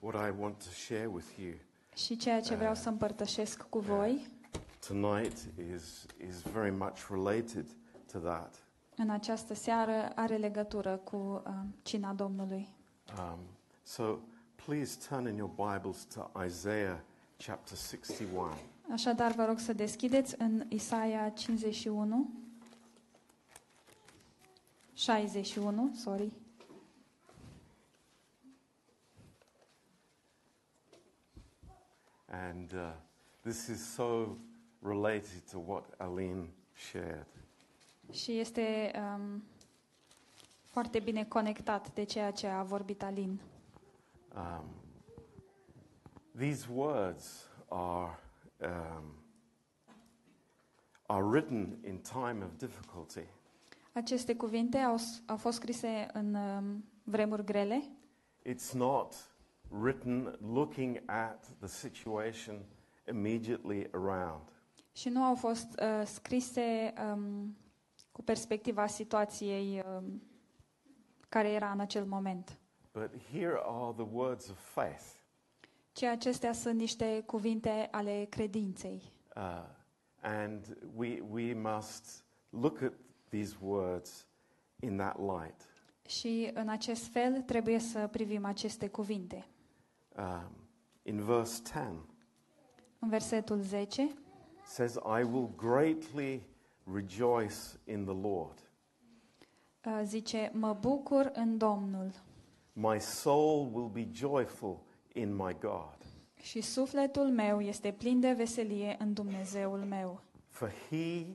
what I want to share with you. Și ceea ce vreau să împărtășesc cu voi. Tonight is very much related to that. În această seară are legătură cu cina Domnului. So please turn in your Bibles to Isaiah chapter 61. Așadar vă rog să deschideți în Isaia 61. And this is so related to what Alin shared. Și este foarte bine conectat de ceea ce a vorbit Alin. These words are written in time of difficulty. Aceste cuvinte au fost scrise în vremuri grele. It's not written looking at the situation immediately around. Și nu au fost scrise cu perspectiva situației care era în acel moment. But here are the words of faith. Ci acestea sunt niște cuvinte ale credinței. And we must look at these words in that light. Și în acest fel trebuie să privim aceste cuvinte. In verse 10. În versetul 10. Says I will greatly rejoice in the Lord. Zice mă bucur în Domnul. My soul will be joyful in my God. Și sufletul meu este plin de veselie în Dumnezeul meu. For he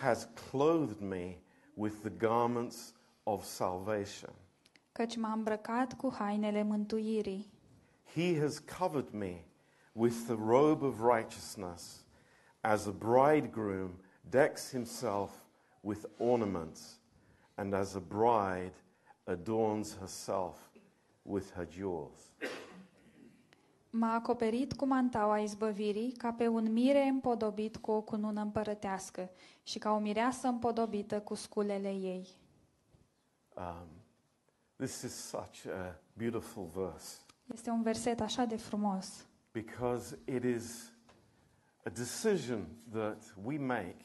has clothed me with the garments of salvation. Căci m-a îmbrăcat cu hainele mântuirii. He has covered me with the robe of righteousness, as a bridegroom decks himself with ornaments, and as a bride adorns herself with her jewels. M-a acoperit cu mantaua izbăvirii, ca pe un mire împodobit cu o cunună împărătească, și ca o mireasă împodobită cu sculele ei. This is such a beautiful verse. Este un verset așa de frumos. Because it is a decision that we make.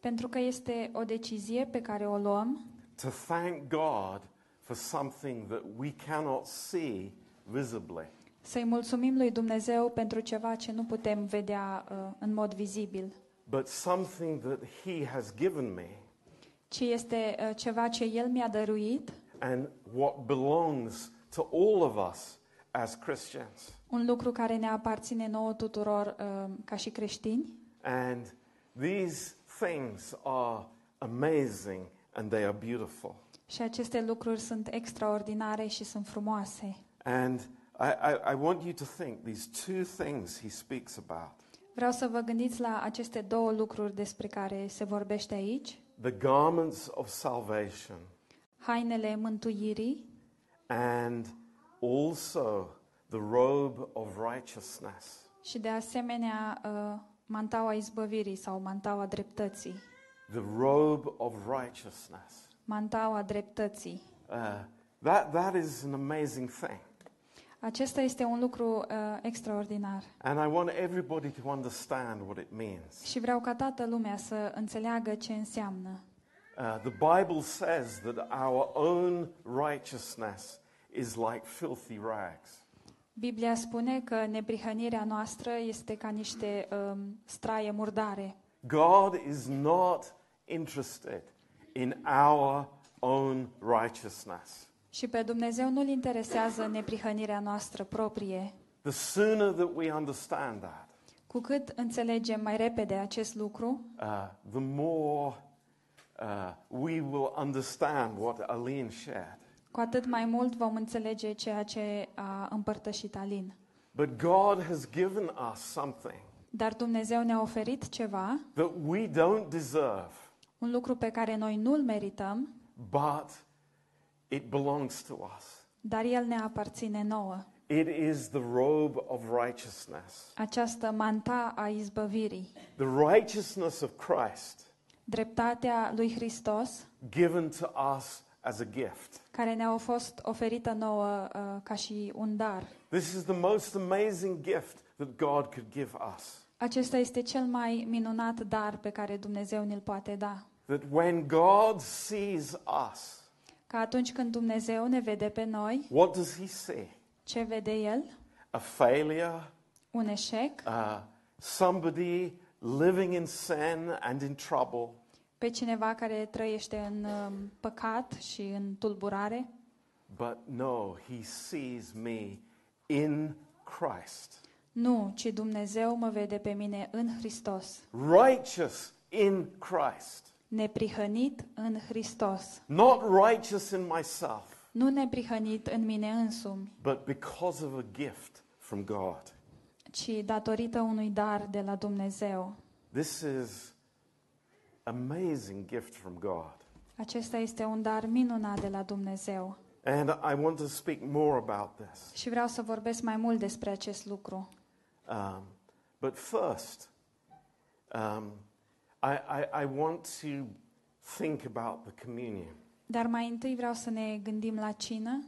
Pentru că este o decizie pe care o luăm. To thank God for something that we cannot see visibly. Să-i mulțumim lui Dumnezeu pentru ceva ce nu putem vedea în mod vizibil. But something that he has given me. Ci este ceva ce El mi-a dăruit. And what belongs to all of us as Christians. Un lucru care ne aparține nouă tuturor ca și creștini. And these things are amazing and they are beautiful. Și aceste lucruri sunt extraordinare și sunt frumoase. And I want you to think these two things he speaks about. Vreau să vă gândiți la aceste două lucruri despre care se vorbește aici. The garments of salvation. Hainele mântuirii. And also the robe of righteousness. Și de asemenea mantaua izbăvirii sau mantaua dreptății. The robe of righteousness. Mantaua dreptății. That is an amazing thing. Acesta este un lucru extraordinar. And I want everybody to understand what it means. Și vreau ca toată lumea să înțeleagă ce înseamnă. The Bible says that our own righteousness is like filthy rags. Biblia spune că neprihănirea noastră este ca niște straie murdare. God is not interested in our own righteousness. Și pe Dumnezeu nu-l interesează neprihănirea noastră proprie. The sooner that we understand that. Cu cât înțelegem mai repede acest lucru, the more we will understand what Alin shared. Cu atât mai mult vom înțelege ceea ce a împărtășit Alin. But God has given us something. Dar Dumnezeu ne-a oferit ceva. That we don't deserve. Un lucru pe care noi nu-l merităm. But it belongs to us. Dar el ne aparține nouă. It is the robe of righteousness. Această manta a izbăvirii. The righteousness of Christ. Dreptatea lui Hristos. Given to us as a gift. care ne-a fost oferită nouă ca și un dar. This is the most amazing gift that God could give us. Acesta este cel mai minunat dar pe care Dumnezeu ne-l poate da. That when God sees us, că atunci când Dumnezeu ne vede pe noi, what does he see? Ce vede el? A failure, un eșec, somebody living in sin and in trouble. Pe cineva care trăiește în păcat și în tulburare. But no, he sees me in Christ. Nu, ci Dumnezeu mă vede pe mine în Hristos. Righteous in Christ. Neprihănit în Hristos. Not righteous in myself. Nu neprihănit în mine însumi. But because of a gift from God. Ci datorită unui dar de la Dumnezeu. This is amazing gift from God. Acesta este un dar minunat de la Dumnezeu. And I want to speak more about this. Și vreau să vorbesc mai mult despre acest lucru. But first, I want to think about the communion. Dar mai întâi vreau să ne gândim la cină.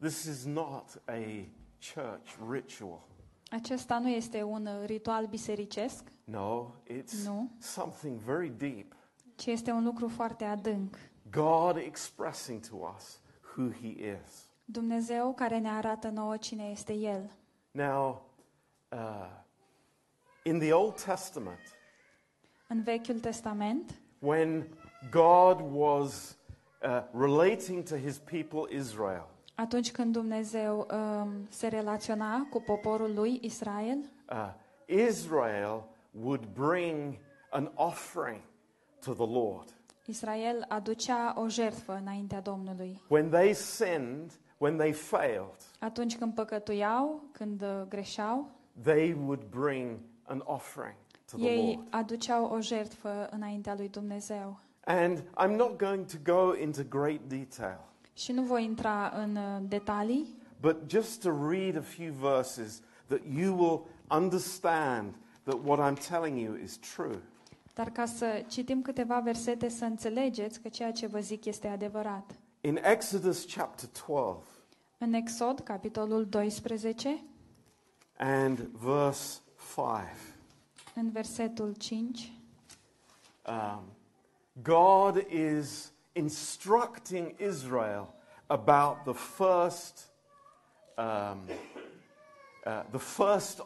This is not a church ritual. Acesta nu este un ritual bisericesc. No, it's something very deep. Ci este un lucru foarte adânc. God expressing to us who he is. Dumnezeu care ne arată nouă cine este el. Now, in the Old Testament, în Vechiul Testament, when God was relating to his people Israel, atunci când Dumnezeu se relaționa cu poporul lui Israel, Israel would bring an offering to the Lord. Israel aducea o jertfă înaintea Domnului. When they sinned, when they failed, atunci când păcătuiau, când greșeau, they would bring an offering to the Lord. Ei aduceau o jertfă înaintea lui Dumnezeu. And I'm not going to go into great detail. Și nu voi intra în detalii. But just to read a few verses that you will understand that what I'm telling you is true. Dar ca să citim câteva versete să înțelegeți că ceea ce vă zic este adevărat. In Exodus chapter 12. În Exod capitolul 12. And verse 5. În versetul 5. God is instructing Israel about the first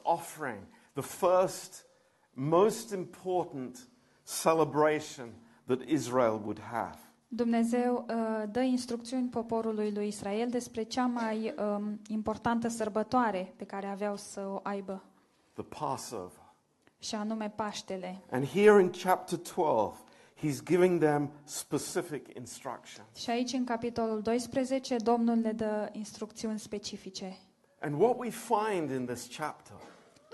offering, the first most important celebration that Israel would have. Dumnezeu dă instrucțiuni poporului lui Israel despre cea mai importantă sărbătoare pe care aveau să o aibă. The Passover. Și anume Paștele. And here in chapter 12 he's giving them specific instructions. Și aici în capitolul 12 Domnul le dă instrucțiuni specifice. And what we find in this chapter,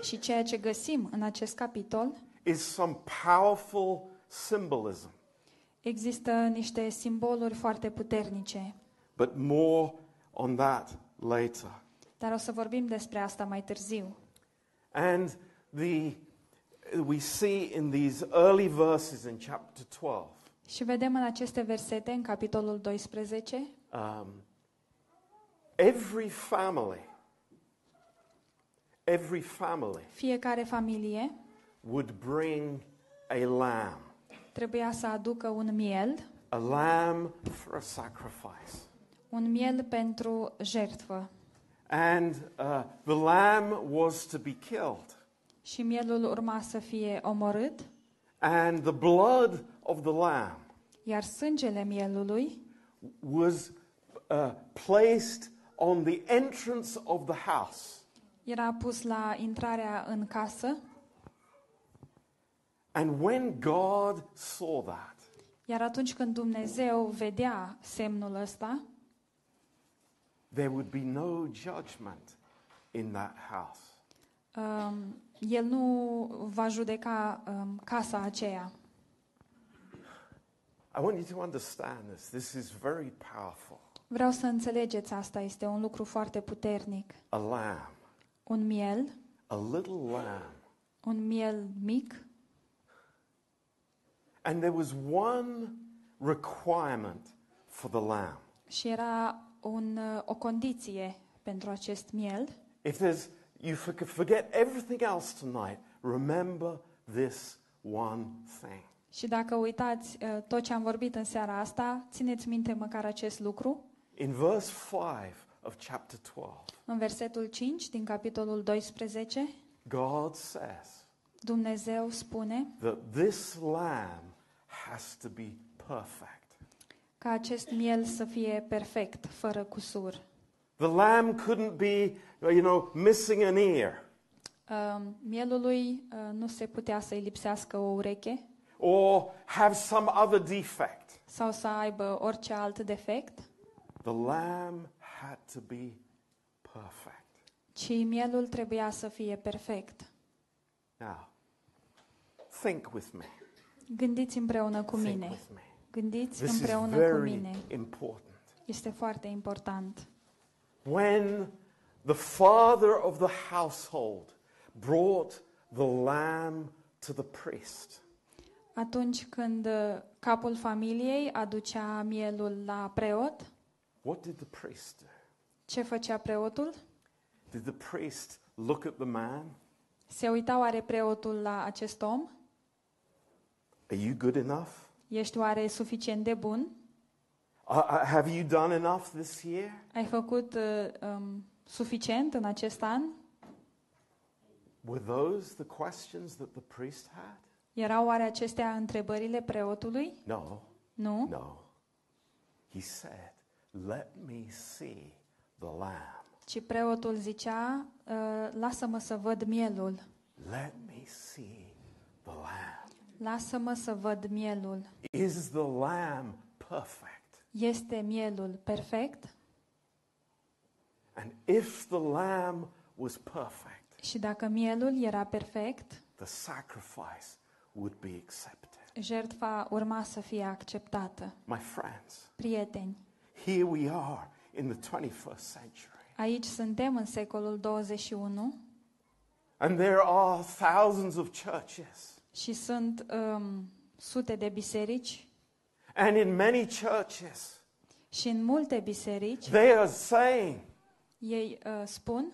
și ceea ce găsim în acest capitol, is some powerful symbolism. Există niște simboluri foarte puternice. But more on that later. Dar o să vorbim despre asta mai târziu. And we see in these early verses in chapter 12. Și vedem în aceste versete în capitolul 12. Every family. Fiecare familie would bring a lamb. Trebuia să aducă un miel. A lamb for a sacrifice. Un miel pentru jertfă. And the lamb was to be killed. Și mielul urma să fie omorât. And the blood of the lamb. Iar sângele mielului was placed on the entrance of the house. Era pus la intrarea în casă. And when God saw that, iar atunci când Dumnezeu vedea semnul ăsta, there would be no judgment in that house. El nu va judeca casa aceea. I want you to understand this. This is very powerful. Vreau să înțelegeți asta, este un lucru foarte puternic. A lamb. Un miel, a little lamb, un miel mic. And there was one requirement for the lamb. Și era o condiție pentru acest miel. If you forget everything else tonight, remember this one thing. Și dacă uitați tot ce am vorbit în seara asta, țineți minte măcar acest lucru. In verse 5 of chapter 12. În versetul 5 din capitolul 12. God says. Dumnezeu spune that this lamb has to be perfect. Ca acest miel să fie perfect, fără cusur. The lamb couldn't be, missing an ear. Mielului nu se putea să-i lipsească o ureche. Or have some other defect. Sau să aibă orice alt defect. The lamb had to be perfect. Ci mielul trebuia să fie perfect. Now, think with me. Gândiți împreună cu mine. Gândiți împreună cu mine. Este foarte important. When the father of the household brought the lamb to the priest. Atunci când capul familiei aducea mielul la preot, what did the priest do? Ce făcea preotul? Did the priest look at the man? Se uita oare preotul la acest om? Are you good enough? Ești oare suficient de bun? Have you done enough this year? Ai făcut suficient în acest an? Were those the questions that the priest had? Erau oare acestea întrebările preotului? No. Nu. No. He said, "Let me see the lamb." Și preotul zicea, lasă-mă să văd mielul. Let me see the lamb. Lasă-mă să văd mielul. Is the lamb perfect? Este mielul perfect? And if the lamb was perfect. Și dacă mielul era perfect, the sacrifice would be accepted. Jertfa urma să fie acceptată. My friends. Prieteni. Here we are in the 21st century. Aici suntem în secolul 21. And there are thousands of churches. Și sunt sute de biserici. And in many churches. Și în multe biserici. They are saying. Ei spun.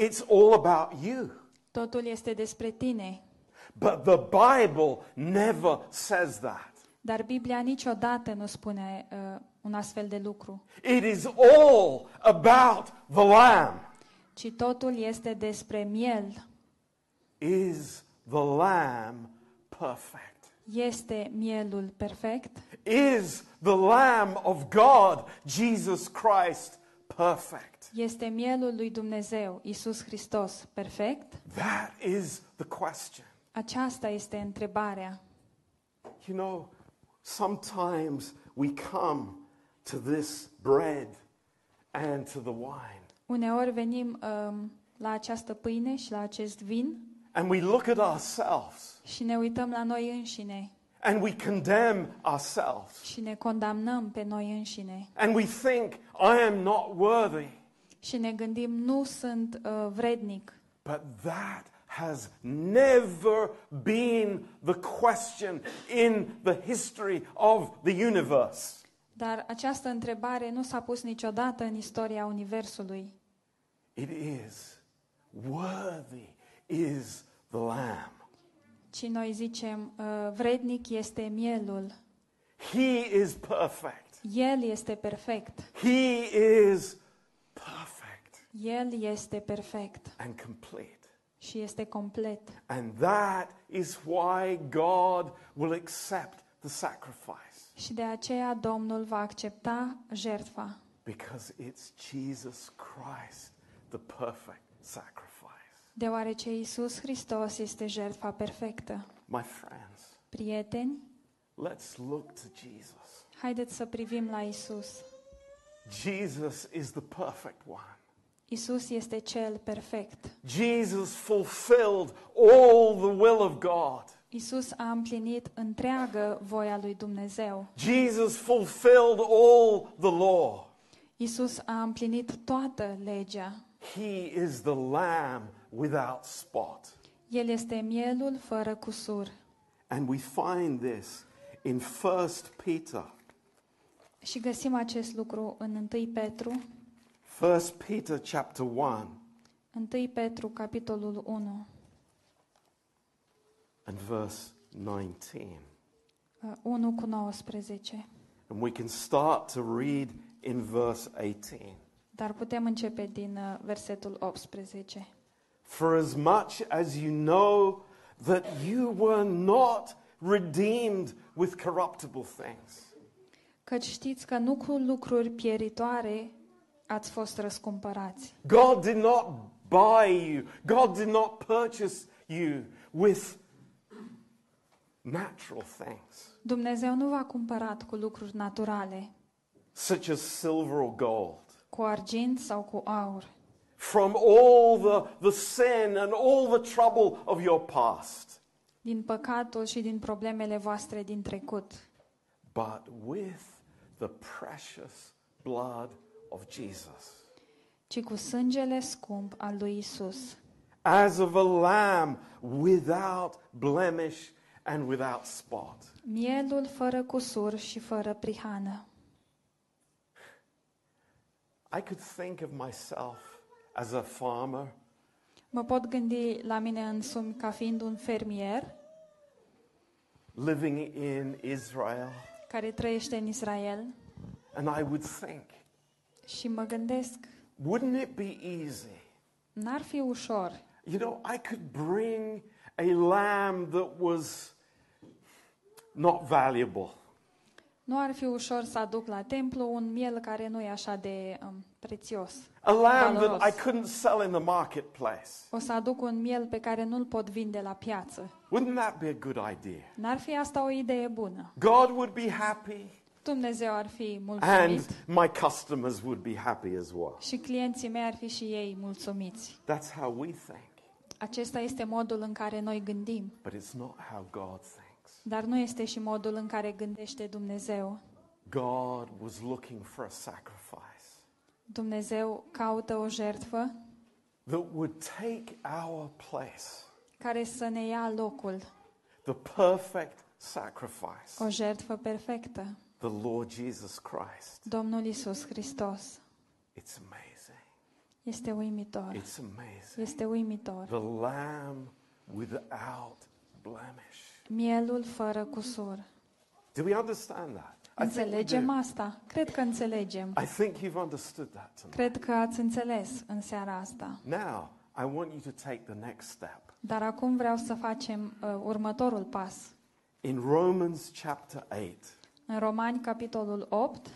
It's all about you. Totul este despre tine. But the Bible never says that. Dar Biblia niciodată nu spune un astfel de lucru. It is all about the lamb. Ci totul este despre miel. Is the lamb perfect? Este mielul perfect? Is the lamb of God, Jesus Christ, perfect? Este mielul lui Dumnezeu, Iisus Hristos, perfect? That is the question. Aceasta este întrebarea. Sometimes we come to this bread and to the wine. Uneori venim la această pâine și la acest vin. And we look at ourselves. Și ne uităm la noi înșine. And we condemn ourselves. Și ne condamnăm pe noi înșine. And we think I am not worthy. Și ne gândim nu sunt vrednic. But that has never been the question in the history of the universe. Dar această întrebare nu s-a pus niciodată în istoria universului. It is worthy is the lamb. Și noi zicem vrednic este mielul. He is perfect. El este perfect. He is perfect. El este perfect. And complete. Și este complet. And that is why God will accept the sacrifice. Și de aceea Domnul va accepta jertfa. Because it's Jesus Christ, the perfect sacrifice. Deoarece Iisus Hristos este jertfa perfectă. My friends. Prieteni. Let's look to Jesus. Haideți să privim la Iisus. Jesus is the perfect one. Isus este cel perfect. Jesus fulfilled all the will of God. Isus a împlinit întreaga voia lui Dumnezeu. Jesus fulfilled all the law. Isus a împlinit toată legea. He is the lamb without spot. El este mielul fără cusur. And we find this in First Peter Și găsim acest lucru în 1 Petru. 1 Peter chapter 1. 1 Petru capitolul 1. And verse 19. 1 cu 19. And we can start to read in verse 18. Dar putem începe din versetul 18. For as much as you know that you were not redeemed with corruptible things. Căci știți că nu cu lucruri pieritoare ați fost răscumpărați. God did not buy you. God did not purchase you with natural things. Dumnezeu nu v-a cumpărat cu lucruri naturale. Such as silver or gold. Cu argint sau cu aur. From all the sin and all the trouble of your past. Din păcatul și din problemele voastre din trecut. But with the precious blood of Jesus. Ci cu sângele scump al lui Isus. As of a lamb without blemish and without spot. Mielul fără cusur și fără prihană. I could think of myself as a farmer. Mă pot gândi la mine însumi ca fiind un fermier. Living in Israel. Care trăiește în Israel. And I would think. Și mă gândesc. Wouldn't it be easy? N-ar fi ușor. You know, I could bring a lamb that was not valuable. Nu ar fi ușor să aduc la templu un miel care nu e așa de prețios. A lamb that I couldn't sell in the marketplace. O să aduc un miel pe care nu-l pot vinde la piață. Wouldn't that be a good idea? N-ar fi asta o idee bună. God would be happy. Dumnezeu ar fi mulțumit. And my customers would be happy as well. Și clienții mei ar fi și ei mulțumiți. That's how we think. Acesta este modul în care noi gândim. But it's not how God thinks. Dar nu este și modul în care gândește Dumnezeu. God was looking for a sacrifice. Dumnezeu caută o jertfă that would take our place. Care să ne ia locul. The perfect sacrifice. O jertfă perfectă. The Lord Jesus Christ. Domnul Iisus Hristos. It's amazing. Este uimitor. It's amazing. Este uimitor. The lamb without blemish. Mielul fără cusur. Do we understand that? Înțelegem asta. Cred că înțelegem. I think you've understood that tonight. Cred că ați înțeles în seara asta. Now, I want you to take the next step. Dar acum vreau să facem următorul pas. In Romans chapter 8. În Romani capitolul 8.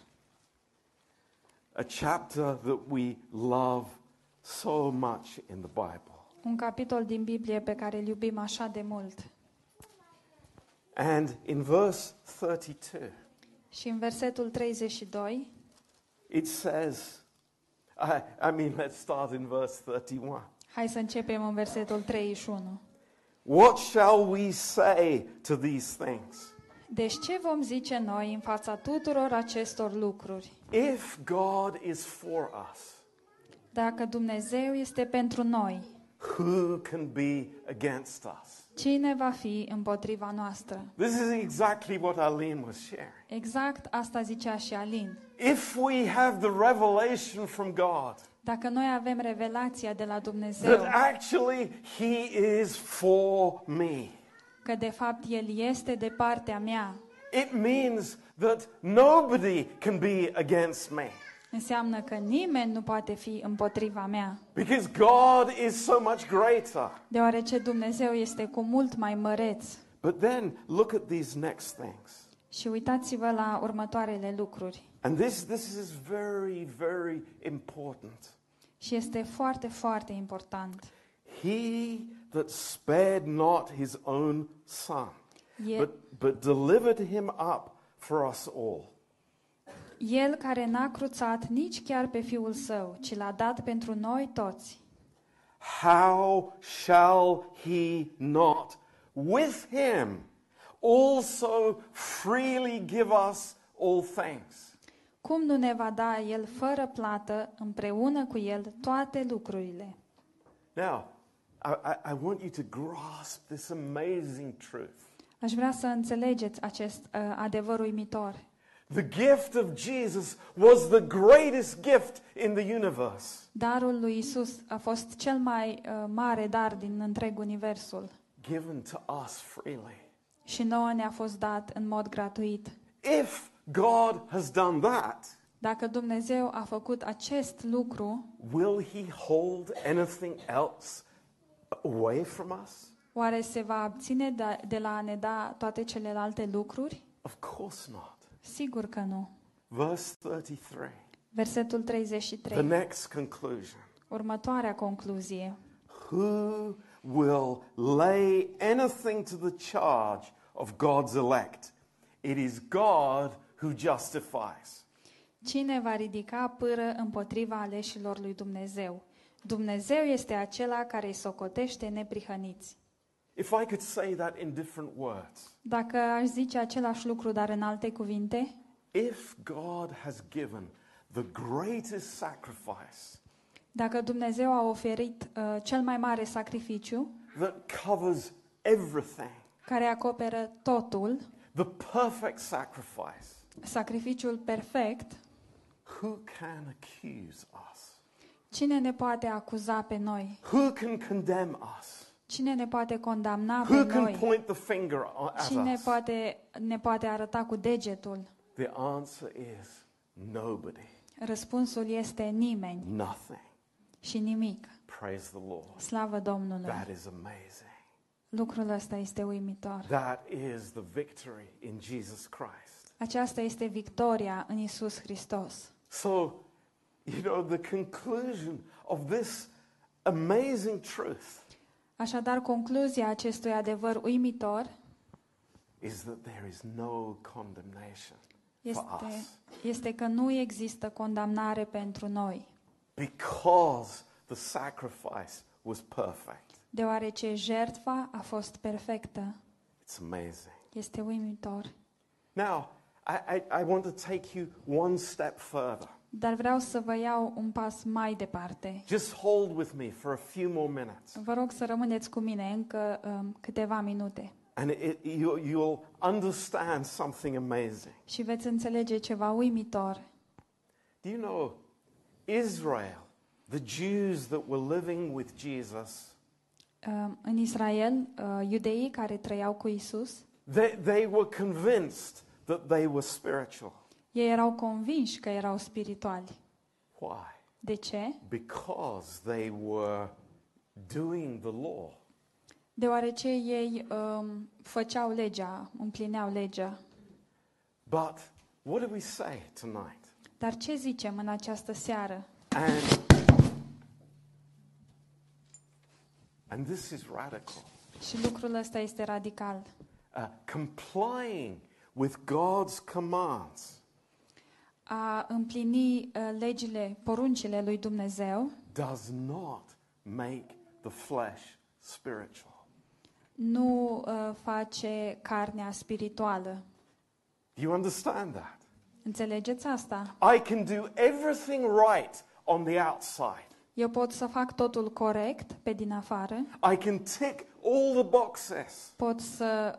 A chapter that we love so much in the Bible. Un capitol din Biblie pe care îl iubim așa de mult. And in verse 32. Și în versetul 32. It says I mean let's start in verse 31. Hai să începem în versetul 31. What shall we say to these things? Deci ce vom zice noi în fața tuturor acestor lucruri? If God is for us. Dacă Dumnezeu este pentru noi. Who can be against us? Cine va fi împotriva noastră? This is exactly what Alin was sharing. Exact asta zicea și Alin. If we have the revelation from God. Dacă noi avem revelația de la Dumnezeu. That actually he is for me. Că de fapt el este de partea mea. It means that nobody can be against me. Înseamnă că nimeni nu poate fi împotriva mea. Because God is so much greater. Deoarece Dumnezeu este cu mult mai măreț. But then look at these next things. Și uitați-vă la următoarele lucruri. And this is very, very important. Și este foarte, foarte important. He that spared not his own son, but delivered him up for us all. El care n-a cruțat nici chiar pe Fiul Său, ci l-a dat pentru noi toți. How shall he not with him also freely give us all things? Cum nu ne va da el fără plată împreună cu el toate lucrurile? Now, I want you to grasp this amazing truth. Aș vrea să înțelegeți acest adevăr uimitor. The gift of Jesus was the greatest gift in the universe. Darul lui Isus a fost cel mai mare dar din întreg universul. Given to us freely. Și nouă ne-a fost dat în mod gratuit. If God has done that, dacă Dumnezeu a făcut acest lucru, will he hold anything else away from us? Oare se va abține de la a ne da toate celelalte lucruri? Of course not. Sigur că nu. Verse 33. Versetul 33. The next conclusion. Următoarea concluzie. Who will lay anything to the charge of God's elect? It is God who justifies. Cine va ridica pâră împotriva aleșilor lui Dumnezeu? Dumnezeu este acela care îi socotește neprihăniți. If I could say that in different words. Dacă aș zice același lucru dar în alte cuvinte? If God has given the greatest sacrifice. Dacă Dumnezeu a oferit cel mai mare sacrificiu, that covers everything. Care acoperă totul. The perfect sacrifice. Sacrificiul perfect. Who can accuse us? Cine ne poate acuza pe noi? Who can condemn us? Cine ne poate condamna pe noi? Cine ne poate arăta cu degetul? The answer is nobody. Răspunsul este nimeni. Nothing. Și nimic. Praise the Lord. Slavă Domnului. That is amazing. Lucrul ăsta este uimitor. That is the victory in Jesus Christ. Aceasta este victoria în Isus Hristos. So, you know, the conclusion of this amazing truth. Așadar, concluzia acestui adevăr uimitor este că nu există condamnare pentru noi. Deoarece jertfa a fost perfectă. Este uimitor. Dar vreau să vă iau un pas mai departe. Just hold with me for a few more minutes. Vă rog să rămâneți cu mine încă câteva minute. And you'll understand something amazing. Și veți înțelege ceva uimitor. Do you know Israel, the Jews that were living with Jesus? În Israel, iudeii care trăiau cu Isus, they were convinced that they were spiritual. Ei erau convinși că erau spirituali. Why? De ce? Because they were doing the law. Deoarece ei făceau legea, împlineau legea. But what do we say tonight? Dar ce zicem în această seară? And this is radical. Și lucrul ăsta este radical. Complying with God's commands. A împlini legile, poruncile lui Dumnezeu does not make the flesh spiritual. Nu face carnea spirituală. Do you understand that? Înțelegeți asta? I can do everything right on the outside. Eu pot să fac totul corect pe din afară. I can tick all the boxes. Pot să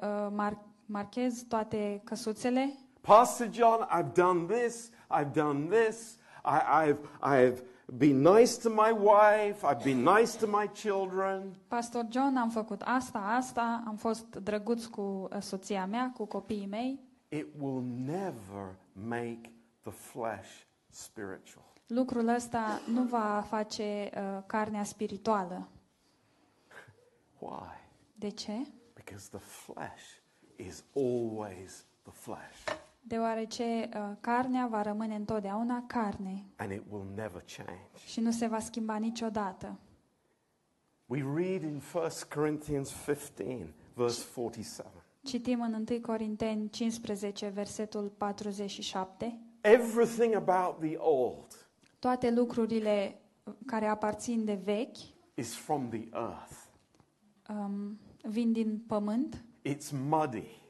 marchez toate căsuțele. Pastor John, I've done this. I've done this. I've been nice to my wife. I've been nice to my children. Pastor John, am făcut asta. Am fost drăguț cu soția mea, cu copiii mei. It will never make the flesh spiritual. Lucrul ăsta nu va face carnea spirituală. Why? De ce? Because the flesh is always the flesh. Deoarece carnea va rămâne întotdeauna carne. And it will never change. Și nu se va schimba niciodată. We read in 1 Corinthians 15 verse 47. Citim în 1 Corinteni 15 versetul 47. Everything about the old. Toate lucrurile care aparțin de vechi is from the earth. Vin din pământ. It's muddy.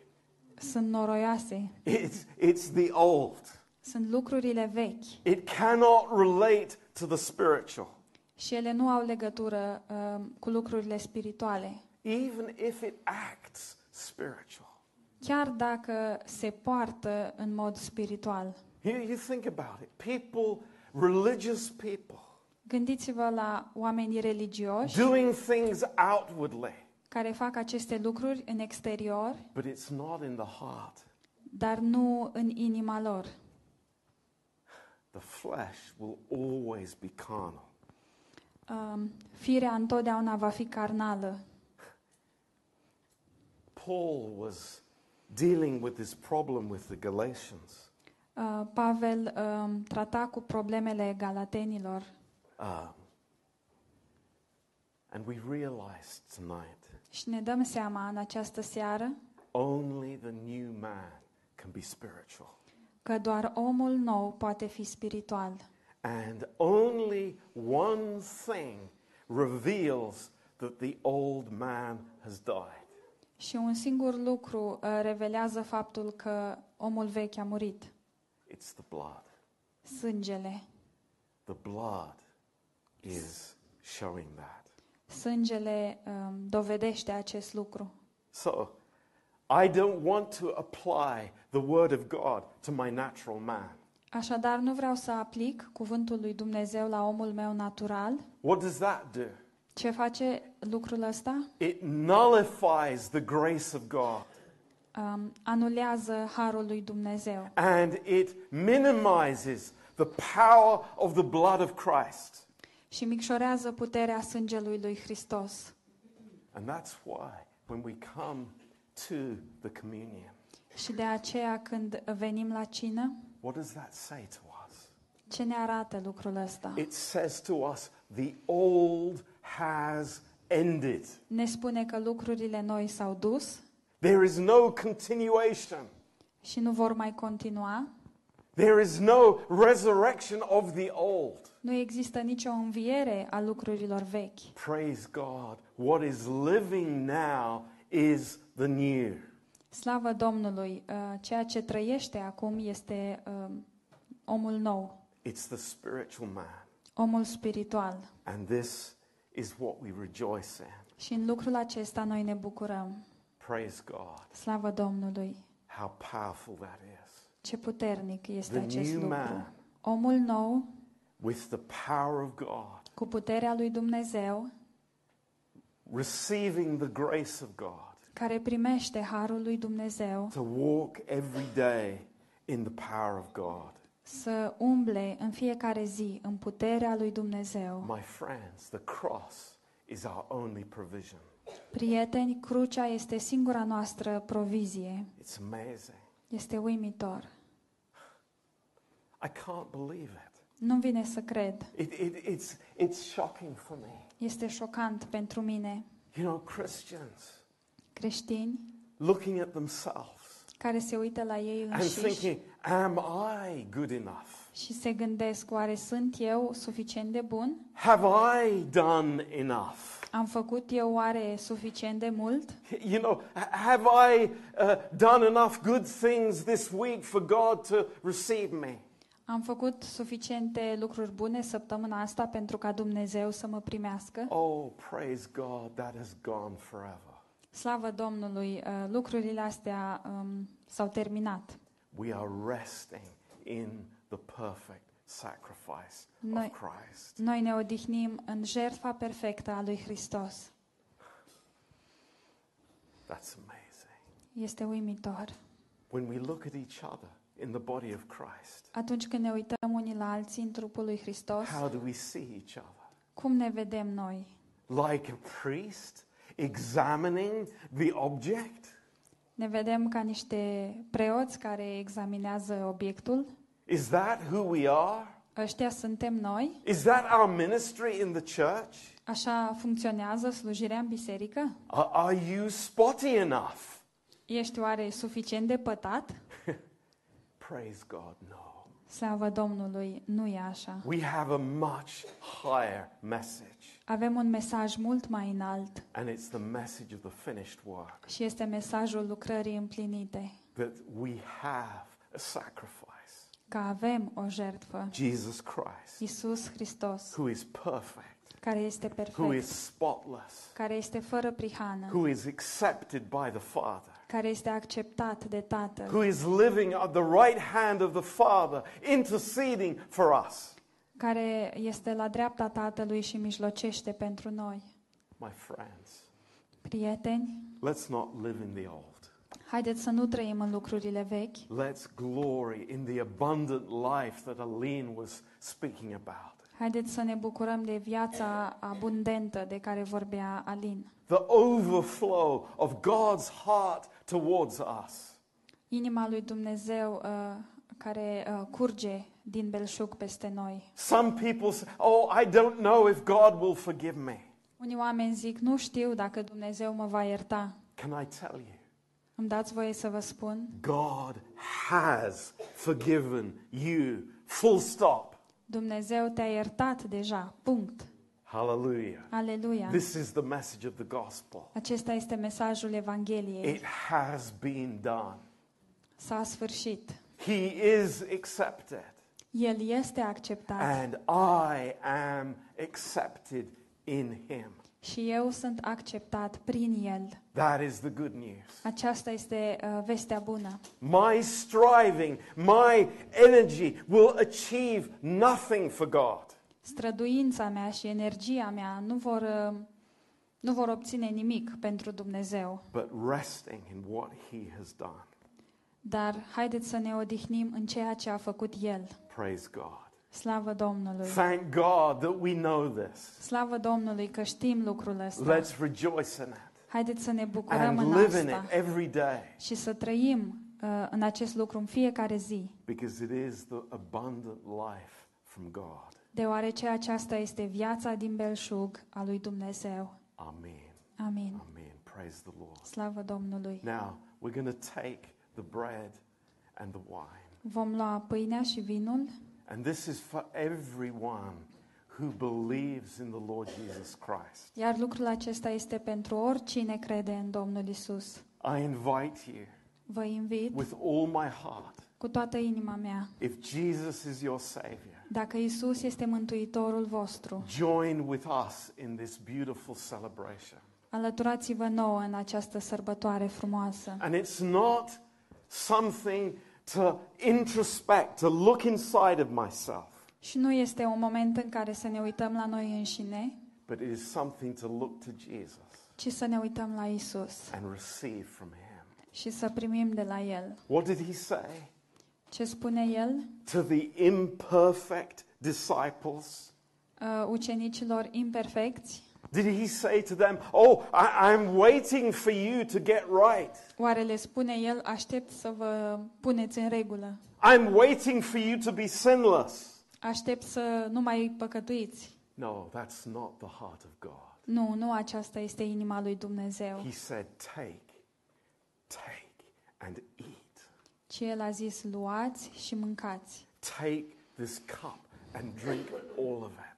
Sunt noroioase. It's the old. Sunt lucrurile vechi. It cannot relate to the spiritual. Și ele nu au legătură cu lucrurile spirituale. Even if it acts spiritual. chiar dacă se poartă în mod spiritual. You think about it. People, religious people. Gândiți-vă la oamenii religioși doing things outwardly, care fac aceste lucruri în exterior, but it's not in the heart. Dar nu în inima lor. The flesh will always be carnal. Firea întotdeauna va fi carnală. Paul was dealing with this problem with the Galatians. Pavel trata cu problemele galatenilor. And we realized tonight. Și ne dăm seama în această seară. Only the new man can be spiritual. Că doar omul nou poate fi spiritual. And only one thing reveals that the old man has died. Și un singur lucru revelează faptul că omul vechi a murit. It's the blood. Sângele. The blood is showing that. Sângele dovedește acest lucru. So, I don't want to apply the word of God to my natural man. Așadar, nu vreau să aplic cuvântul lui Dumnezeu la omul meu natural. What does that do? Ce face lucrul ăsta? It nullifies the grace of God. Anulează harul lui Dumnezeu. And it minimizes the power of the blood of Christ. Și micșorează puterea sângelui lui Hristos. And that's why when we come to the communion. Și de aceea când venim la cină, what does that say to us? Ce ne arată lucrul ăsta? It says to us the old has ended. Ne spune că lucrurile noi s-au dus. There is no continuation. Și nu vor mai continua. There is no resurrection of the old. Nu există nicio înviere a lucrurilor vechi. Praise God, what is living now is the new. Slavă Domnului, ceea ce trăiește acum este omul nou. It's the spiritual man. Omul spiritual. And this is what we rejoice in. Și în lucrul acesta noi ne bucurăm. Praise God. Slavă Domnului. How powerful that is. Ce puternic este acest lucru. Omul nou with the power of God. Cu puterea lui Dumnezeu. Receiving the grace of God. Care primește harul lui Dumnezeu. To walk every day in the power of God. Să umble în fiecare zi în puterea lui Dumnezeu. My friends, the cross is our only provision. Prieteni, crucea este singura noastră provizie. It's amazing. Este uimitor. I can't believe it. Nu-mi vine să cred. It's shocking for me. Este șocant pentru mine. You know, Christians. Creștini. Looking at themselves. Care se uită la ei înșiși. And thinking, am I good enough? Și se gândesc, oare sunt eu suficient de bun? Have I done enough? Am făcut eu oare suficient de mult? You know, have I done enough good things this week for God to receive me? Am făcut suficiente lucruri bune săptămâna asta pentru ca Dumnezeu să mă primească? Oh, praise God, that has gone forever. Slavă Domnului, lucrurile astea s-au terminat. We are resting in the perfect sacrifice of Christ. Noi ne odihnim în jertfa perfectă a lui Hristos. That's amazing. Este uimitor. When we look at each other in the body of Christ. Atunci când ne uităm unii la alții în trupul lui Hristos. How do we see each other? Cum ne vedem noi? Like a priest examining the object? Ne vedem ca niște preoți care examinează obiectul? Is that who we are? Ăștia suntem noi? Is that our ministry in the church? Așa funcționează slujirea în biserică? Are you spotty enough? Ești oare suficient de pătat? Praise God, no. Slavă Domnului, nu e așa. We have a much higher message. Avem un mesaj mult mai înalt. And it's the message of the finished work. Și este mesajul lucrării împlinite. That we have a sacrifice. Că avem o jertfă. Jesus Christ. Iisus Hristos. Who is perfect. Care este perfect. Who is spotless. Care este fără prihană. Who is accepted by the Father. care este acceptat de Tatăl, who is living at the right hand of the Father, interceding for us. Care este la dreapta Tatălui și mijlocește pentru noi. My friends, prieteni, let's not live in the old. Haideți să nu trăim în lucrurile vechi. Let's glory in the abundant life that Alin was speaking about. Haideți să ne bucurăm de viața abundentă de care vorbea Alin. The overflow of God's heart towards us. Inima lui Dumnezeu care curge din belșug peste noi. Some people say, "Oh, I don't know if God will forgive me." Unii oameni zic, nu știu dacă Dumnezeu mă va ierta. Can I tell you? Îmi dați voie să vă spun? God has forgiven you. Full stop. Dumnezeu te-a iertat deja. Punct. Hallelujah. Aleluia. This is the message of the gospel. Acesta este mesajul Evangheliei. It has been done. S-a sfârșit. He is accepted. El este acceptat. And I am accepted in him. Și eu sunt acceptat prin el. That is the good news. Aceasta este vestea bună. My striving, my energy will achieve nothing for God. Străduința mea și energia mea nu vor obține nimic pentru Dumnezeu. But resting in what he has done. Dar haideți să ne odihnim în ceea ce a făcut el. Praise God. Slavă Domnului. Thank God that we know this. Slavă Domnului că știm lucrul ăsta. Let's rejoice in it. Haideți să ne bucurăm în asta și să trăim în acest lucru în fiecare zi. Because it is the abundant life from God. Deoarece aceasta este viața din belșug a lui Dumnezeu. Amen. Amen. Amen. Praise the Lord. Slavă Domnului. Now we're going to take the bread and the wine. Vom lua pâinea și vinul. And this is for everyone who believes in the Lord Jesus Christ. Iar lucrul acesta este pentru oricine crede în Domnul Isus. I invite you. Vă invit. With all my heart. Cu toată inima mea. If Jesus is your Savior. Dacă Isus este mântuitorul vostru. Join with us in this beautiful celebration. Alăturați-vă nouă în această sărbătoare frumoasă. And it's not something to introspect, to look inside of myself. Și nu este un moment în care să ne uităm la noi înșine, but it is something to look to Jesus. Ci să ne uităm la Isus. And receive from him. Și să primim de la el. What did he say? Ce spune el? To the imperfect disciples. Ucenicilor imperfecți. Did he say to them, "Oh, I'm waiting for you to get right"? Oare le spune el, aștept să vă puneți în regulă. I'm waiting for you to be sinless. Aștept să nu mai păcătuiți. No, that's not the heart of God. Nu, nu aceasta este inima lui Dumnezeu. He said, "Take and eat." Ci el a zis, luați și mâncați. Take this cup and drink all of it.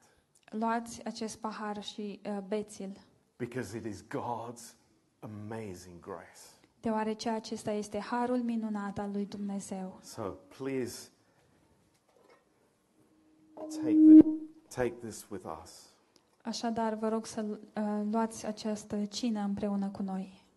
Luați acest pahar și beți-l. Because it is God's amazing grace. Deoarece acesta este harul minunat al lui Dumnezeu. So please take this with us. Așadar, vă rog să luați această cină împreună cu noi.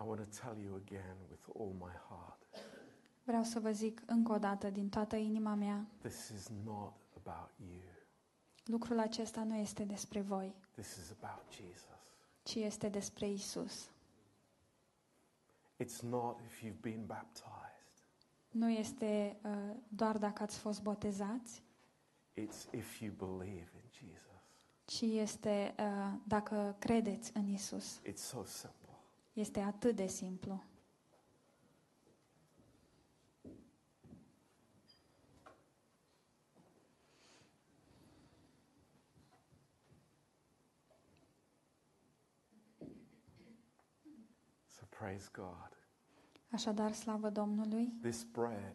I want to tell you again with all my heart. Vreau să vă zic încă o dată din toată inima mea. This is not about you. Lucrul acesta nu este despre voi. This is about Jesus. Ci este despre Isus. It's not if you've been baptized. Nu este doar dacă ați fost botezați. It's if you believe in Jesus. Ci este dacă credeți în Isus. It's so simple. Este atât de simplu. So praise God. Așadar, slavă Domnului. This bread.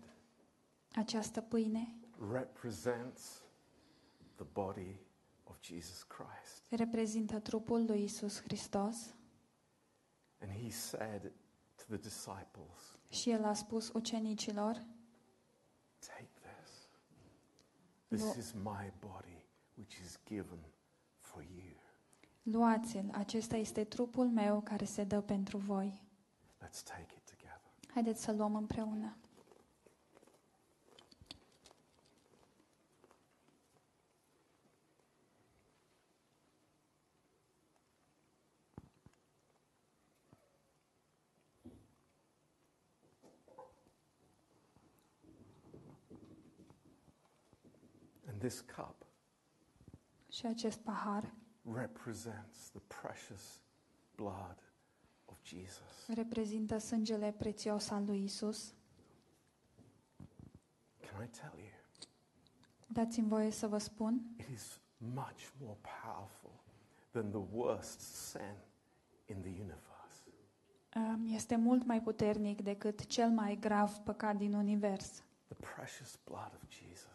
Această pâine represents the body of Jesus Christ. Reprezintă trupul lui Isus Hristos. And he said to the disciples. Și el a spus ucenicilor: Take this. This is my body which is given for you. Luați-l, acesta este trupul meu care se dă pentru voi. Let's take it together. Haideți să luăm împreună. And this cup. Și acest pahar represents the precious blood of Jesus. Reprezintă sângele prețios al lui Isus. Can I tell you? Dați-mi voie să vă spun. It is much more powerful than the worst sin in the universe. Este mult mai puternic decât cel mai grav păcat din univers. The precious blood of Jesus.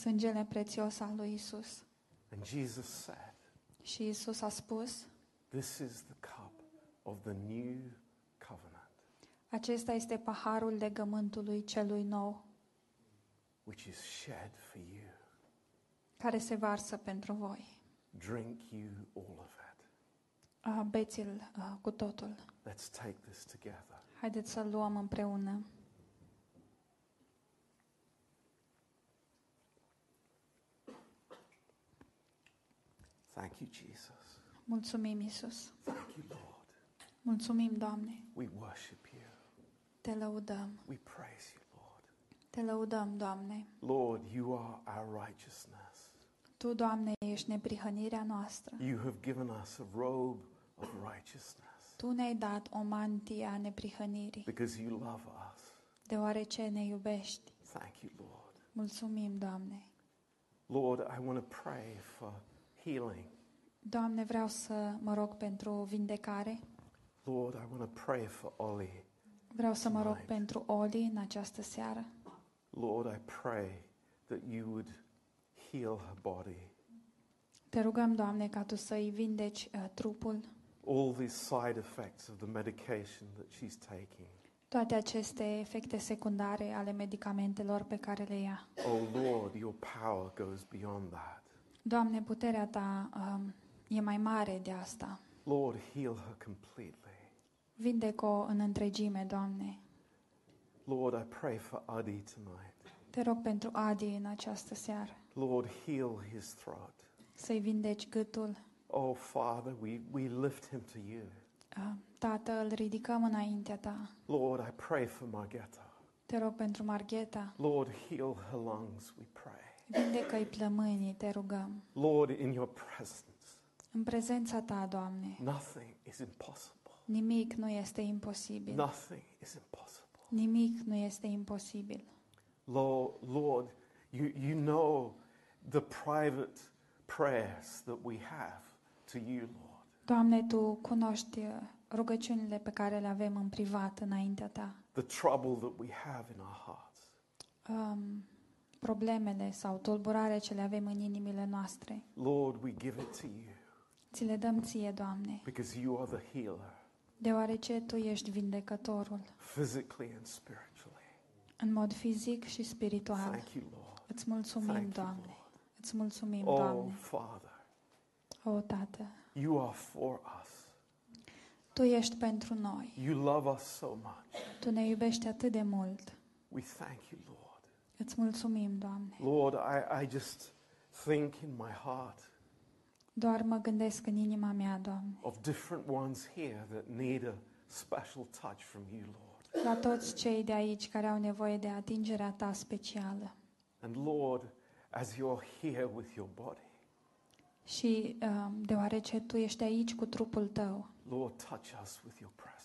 Sângele prețios al lui Isus. And Jesus said. Și Isus a spus: This is the cup of the new covenant. Acesta este paharul legământului celui nou, which is shed for you. Care se varsă pentru voi. Drink you all of it. Beți-l cu totul. Let's take this together. Haideți să-l luăm împreună. Thank you, Jesus. Mulțumim, Isus. Thank you, Lord. Mulțumim, Doamne. We worship you. Te lăudăm. We praise you, Lord. Te lăudăm, Doamne. Lord, you are our righteousness. Tu, Doamne, ești neprihănirea noastră. You have given us a robe of righteousness. Tu ne-ai dat o mantie a neprihănirii. Because you love us. Deoarece ne iubești. Thank you, Lord. Mulțumim, Doamne. Lord, I want to pray for healing. Doamne, vreau să mă rog pentru vindecare. Lord, I want to pray for Oli. Vreau să mă rog pentru Oli în această seară. Lord, I pray that you would heal her body. Te rugăm, Doamne, ca tu să îi vindeci trupul. All these side effects of the medication that she's taking. Toate aceste efecte secundare ale medicamentelor pe care le ia. Oh Lord, your power goes beyond that. Doamne, puterea ta e mai mare de asta. Lord, heal her completely. Vindecă-o în întregime, Doamne. Lord, I pray for Adi tonight. Te rog pentru Adi în această seară. Lord, heal his throat. Să-i vindeci gâtul. Oh, Father, we lift him to you. Tată, îl ridicăm înaintea ta. Lord, I pray for Margheta. Te rog pentru Margheta. Lord, heal her lungs, we pray. Vindecă-i plămânii, te rugăm. Lord, in your presence. În prezența ta, Doamne. Nothing is impossible. Nimic nu este imposibil. Nothing is impossible. Nimic nu este imposibil. Lord, you know the private prayers that we have to you, Lord. Doamne, tu cunoști rugăciunile pe care le avem în privat înaintea ta. The trouble that we have in our hearts. Problemele sau tulburarea ce le avem în inimile noastre. Lord, we give it to you. Ți le dăm ție, Doamne. Because you are the healer. Deoarece tu ești vindecătorul. Physically and spiritually. În mod fizic și spiritual. Thank you, Lord. Îți mulțumim, Thank Doamne. You, Lord. Îți mulțumim, Doamne. Oh, Father. O, Tată. You are for us. Tu ești pentru noi. You love us so much. Tu ne iubești atât de mult. We thank you, Lord. Îți mulțumim, Doamne. Lord, I just think in my heart. Doar mă gândesc în inima mea, Doamne. Of different ones here that need a special touch from you, Lord. La toți cei de aici care au nevoie de atingerea ta specială. And Lord, as you're here with your body. Și deoarece tu ești aici cu trupul tău. Lord, touch us with your presence.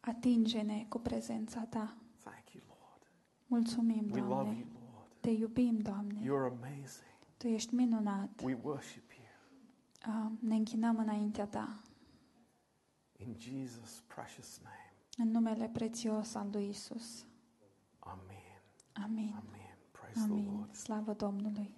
Atinge-ne cu prezența ta. Thank you, Lord. Mulțumim, Doamne. We love you, Lord. Te iubim, Doamne. You're amazing. Tu ești minunat. We worship you. Ne închinăm înaintea ta. In Jesus' precious name. În numele prețios al lui Isus. Amen. Amen. Amen. Praise the Lord. Slavă Domnului.